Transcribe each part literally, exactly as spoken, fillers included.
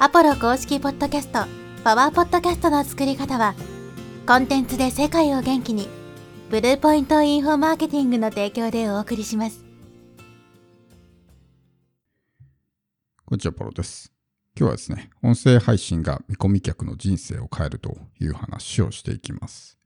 アポロ公式ポッドキャストパワーポッドキャストの作り方は、コンテンツで世界を元気に、ブルーポイントインフォマーケティングの提供でお送りします。こんにちは、ポロです。今日はですね、音声配信が見込み客の人生を変えるという話をしていきます。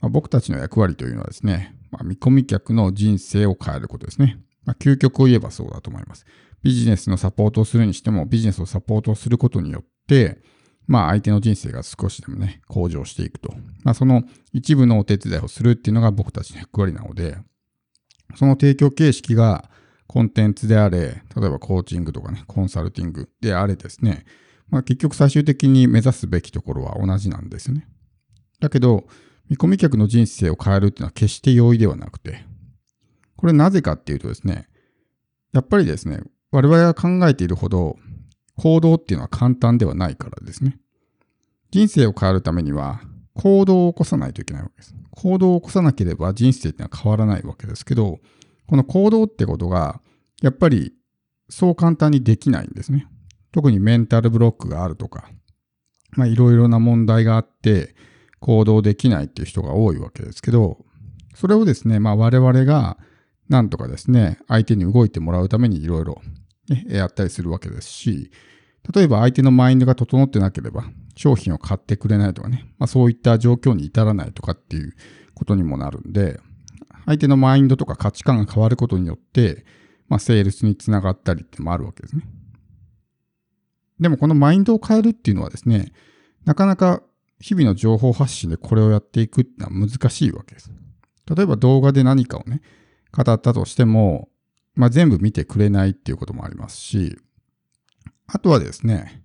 まあ、僕たちの役割というのはですね、まあ、見込み客の人生を変えることですね。まあ、究極を言えばそうだと思います。ビジネスのサポートをするにしても、ビジネスをサポートすることによって、まあ相手の人生が少しでもね、向上していくと。まあその一部のお手伝いをするっていうのが僕たちの役割なので、その提供形式がコンテンツであれ、例えばコーチングとかね、コンサルティングであれですね、まあ結局最終的に目指すべきところは同じなんですよね。だけど、見込み客の人生を変えるっていうのは決して容易ではなくて、これなぜかっていうとですね、やっぱりですね、我々が考えているほど行動っていうのは簡単ではないからですね。人生を変えるためには行動を起こさないといけないわけです。行動を起こさなければ人生っていうのは変わらないわけですけど、この行動ってことがやっぱりそう簡単にできないんですね。特にメンタルブロックがあるとか、まあいろいろな問題があって行動できないっていう人が多いわけですけど、それをですね、まあ我々がなんとかですね、相手に動いてもらうためにいろいろやったりするわけですし、例えば相手のマインドが整ってなければ商品を買ってくれないとかね、まあ、そういった状況に至らないとかっていうことにもなるんで、相手のマインドとか価値観が変わることによって、まあ、セールスにつながったりってもあるわけですね。でもこのマインドを変えるっていうのはですね、なかなか日々の情報発信でこれをやっていくってのは難しいわけです。例えば動画で何かをね、語ったとしても、まあ、全部見てくれないっていうこともありますし、あとはですね、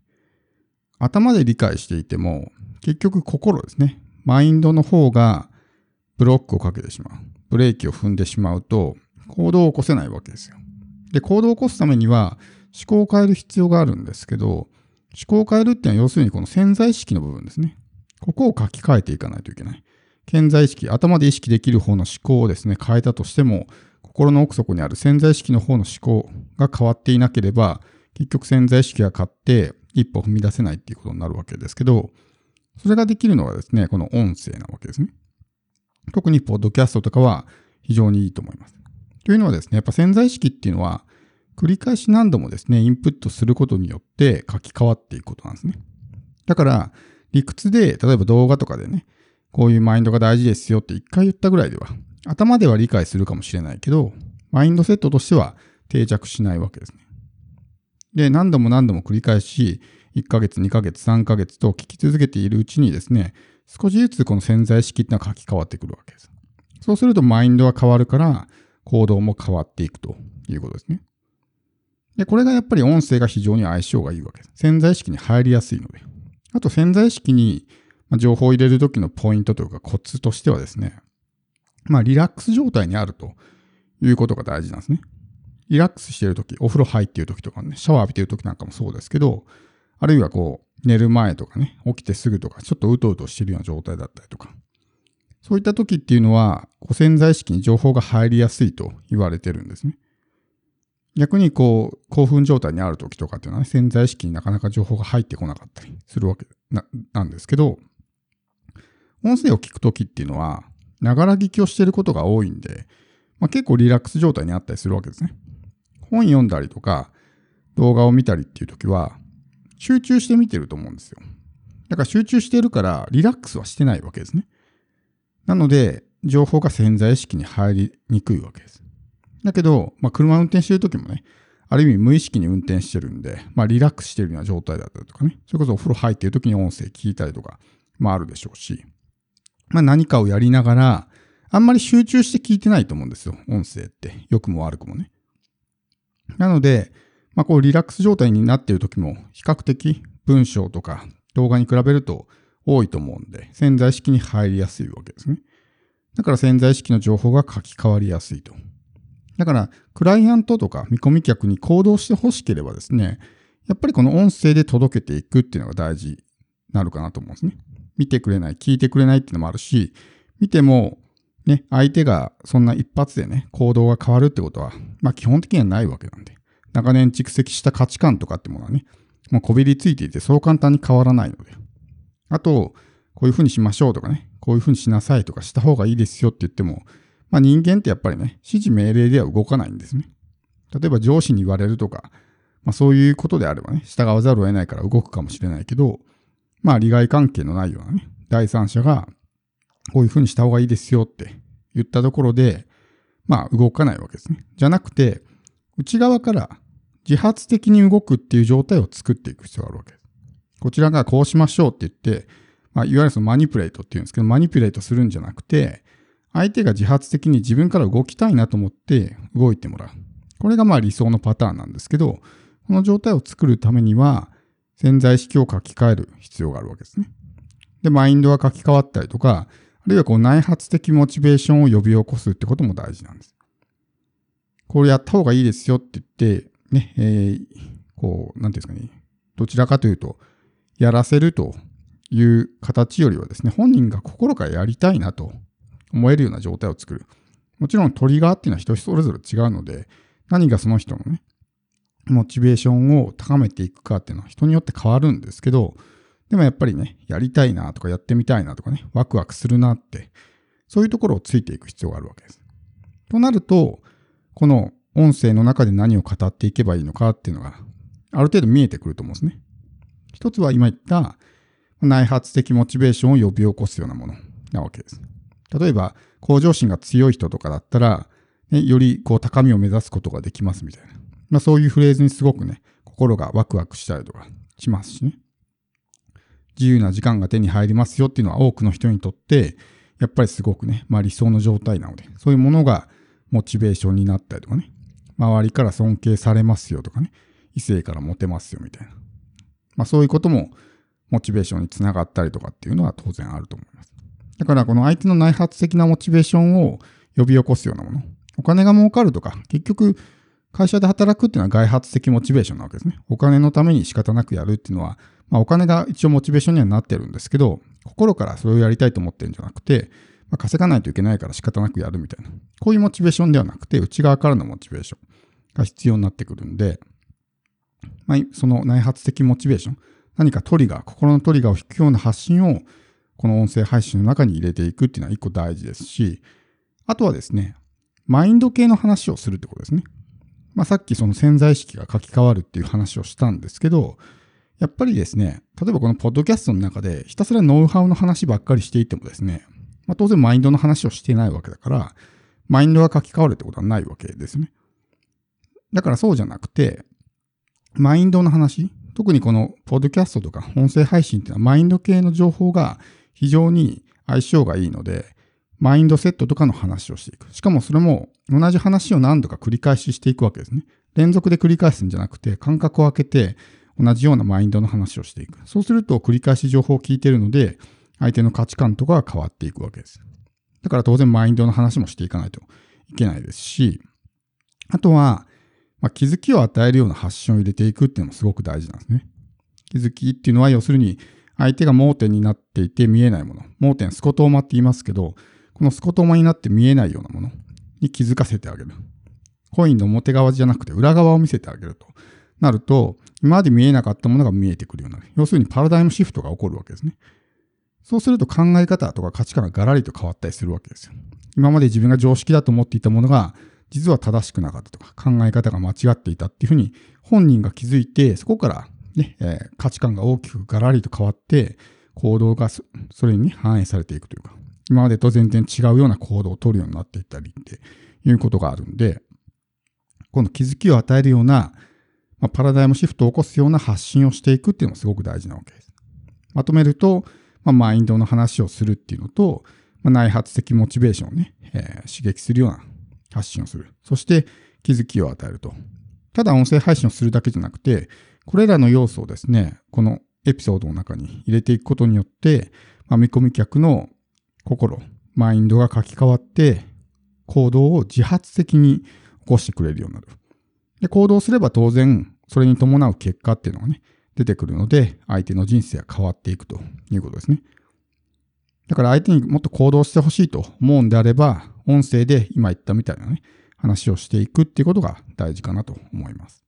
頭で理解していても、結局心ですね、マインドの方がブロックをかけてしまう、ブレーキを踏んでしまうと、行動を起こせないわけですよ。で、行動を起こすためには、思考を変える必要があるんですけど、思考を変えるっていうのは要するにこの潜在意識の部分ですね。ここを書き換えていかないといけない。潜在意識、頭で意識できる方の思考をですね、変えたとしても、心の奥底にある潜在意識の方の思考が変わっていなければ、結局潜在意識が勝って一歩踏み出せないっていうことになるわけですけど、それができるのがですね、この音声なわけですね。特にポッドキャストとかは非常にいいと思います。というのはですね、やっぱ潜在意識っていうのは繰り返し何度もですね、インプットすることによって書き換わっていくことなんですね。だから理屈で、例えば動画とかでね、こういうマインドが大事ですよって一回言ったぐらいでは、頭では理解するかもしれないけど、マインドセットとしては定着しないわけですね。で、何度も何度も繰り返し、いっかげつ、にかげつ、さんかげつと聞き続けているうちにですね、少しずつこの潜在意識っていうのは書き換わってくるわけです。そうするとマインドは変わるから、行動も変わっていくということですね。で、これがやっぱり音声が非常に相性がいいわけです。潜在意識に入りやすいので。あと潜在意識に情報を入れるときのポイントというかコツとしてはですね、まあ、リラックス状態にあるということが大事なんですね。リラックスしているとき、お風呂入っているときとかね、シャワー浴びているときなんかもそうですけど、あるいはこう、寝る前とかね、起きてすぐとか、ちょっとうとうとしているような状態だったりとか、そういったときっていうのは、潜在意識に情報が入りやすいと言われてるんですね。逆にこう、興奮状態にあるときとかっていうのはね、潜在意識になかなか情報が入ってこなかったりするわけ な, なんですけど、音声を聞くときっていうのは、ながら聞きをしていることが多いんで、まあ、結構リラックス状態にあったりするわけですね。本読んだりとか動画を見たりっていう時は集中して見てると思うんですよ。だから集中しているからリラックスはしてないわけですね。なので情報が潜在意識に入りにくいわけです。だけど、まあ、車を運転している時もね、ある意味無意識に運転してるんで、まあ、リラックスしているような状態だったりとかね、それこそお風呂入っている時に音声聞いたりとか、まあ、あるでしょうし、まあ、何かをやりながら、あんまり集中して聞いてないと思うんですよ。音声って。良くも悪くもね。なので、まあ、こうリラックス状態になっている時も、比較的文章とか動画に比べると多いと思うんで、潜在意識に入りやすいわけですね。だから潜在意識の情報が書き換わりやすいと。だから、クライアントとか見込み客に行動してほしければですね、やっぱりこの音声で届けていくっていうのが大事になるかなと思うんですね。見てくれない、聞いてくれないっていうのもあるし、見ても、ね、相手がそんな一発でね、行動が変わるってことは、まあ基本的にはないわけなんで、長年蓄積した価値観とかってものはね、もうこびりついていてそう簡単に変わらないので、あとこういうふうにしましょうとかね、こういうふうにしなさいとかした方がいいですよって言っても、まあ、人間ってやっぱりね、指示命令では動かないんですね。例えば上司に言われるとか、まあ、そういうことであればね、従わざるを得ないから動くかもしれないけど、まあ利害関係のないようなね、第三者がこういうふうにした方がいいですよって言ったところで、まあ動かないわけですね。じゃなくて、内側から自発的に動くっていう状態を作っていく必要があるわけです。こちらがこうしましょうって言って、まあ、いわゆるそのマニピュレートっていうんですけど、マニピュレートするんじゃなくて、相手が自発的に自分から動きたいなと思って動いてもらう。これがまあ理想のパターンなんですけど、この状態を作るためには潜在意識を書き換える必要があるわけですね。で、マインドが書き換わったりとか、あるいはこう内発的モチベーションを呼び起こすってことも大事なんです。これやった方がいいですよって言って、ね、えー、こう、なんていうんですかね、どちらかというと、やらせるという形よりはですね、本人が心からやりたいなと思えるような状態を作る。もちろんトリガーっていうのは人それぞれ違うので、何がその人のね、モチベーションを高めていくかっていうのは人によって変わるんですけど、でもやっぱりね、やりたいなとかやってみたいなとかね、ワクワクするなって、そういうところをついていく必要があるわけです。となると、この音声の中で何を語っていけばいいのかっていうのが、ある程度見えてくると思うんですね。一つは今言った、内発的モチベーションを呼び起こすようなものなわけです。例えば、向上心が強い人とかだったら、ね、よりこう高みを目指すことができますみたいな。まあそういうフレーズにすごくね、心がワクワクしたりとかしますしね。自由な時間が手に入りますよっていうのは多くの人にとって、やっぱりすごくね、まあ理想の状態なので、そういうものがモチベーションになったりとかね、周りから尊敬されますよとかね、異性からモテますよみたいな。まあそういうこともモチベーションにつながったりとかっていうのは当然あると思います。だからこの相手の内発的なモチベーションを呼び起こすようなもの、お金が儲かるとか、結局会社で働くっていうのは外発的モチベーションなわけですね。お金のために仕方なくやるっていうのは、まあ、お金が一応モチベーションにはなってるんですけど、心からそれをやりたいと思ってるんじゃなくて、まあ、稼がないといけないから仕方なくやるみたいな。こういうモチベーションではなくて、内側からのモチベーションが必要になってくるんで、まあ、その内発的モチベーション、何かトリガー、心のトリガーを引くような発信を、この音声配信の中に入れていくっていうのは一個大事ですし、あとはですね、マインド系の話をするってことですね。まあ、さっきその潜在意識が書き換わるっていう話をしたんですけど、やっぱりですね、例えばこのポッドキャストの中でひたすらノウハウの話ばっかりしていてもですね、まあ、当然マインドの話をしてないわけだから、マインドが書き換わるってことはないわけですね。だからそうじゃなくて、マインドの話、特にこのポッドキャストとか音声配信っていうのはマインド系の情報が非常に相性がいいので、マインドセットとかの話をしていく。しかもそれも同じ話を何度か繰り返ししていくわけですね。連続で繰り返すんじゃなくて、間隔を空けて同じようなマインドの話をしていく。そうすると繰り返し情報を聞いているので、相手の価値観とかが変わっていくわけです。だから当然マインドの話もしていかないといけないですし、あとは、まあ、気づきを与えるような発信を入れていくっていうのもすごく大事なんですね。気づきっていうのは要するに相手が盲点になっていて見えないもの。盲点、スコトーマって言いますけど、このスコトーマになって見えないようなものに気づかせてあげる。コインの表側じゃなくて裏側を見せてあげるとなると、今まで見えなかったものが見えてくるようになる。要するにパラダイムシフトが起こるわけですね。そうすると考え方とか価値観がガラリと変わったりするわけですよ。今まで自分が常識だと思っていたものが実は正しくなかったとか、考え方が間違っていたっていうふうに本人が気づいて、そこから、ねえー、価値観が大きくガラリと変わって行動がそれに反映されていくというか、今までと全然違うような行動を取るようになっていったりっていうことがあるんで、この気づきを与えるような、まあ、パラダイムシフトを起こすような発信をしていくっていうのもすごく大事なわけです。まとめると、まあ、マインドの話をするっていうのと、まあ、内発的モチベーションをね、えー、刺激するような発信をする。そして気づきを与えると。ただ音声配信をするだけじゃなくて、これらの要素をですね、このエピソードの中に入れていくことによって、まあ、見込み客の心、マインドが書き換わって行動を自発的に起こしてくれるようになる。で、行動すれば当然それに伴う結果っていうのがね、出てくるので、相手の人生が変わっていくということですね。だから相手にもっと行動してほしいと思うんであれば、音声で今言ったみたいなね、話をしていくっていうことが大事かなと思います。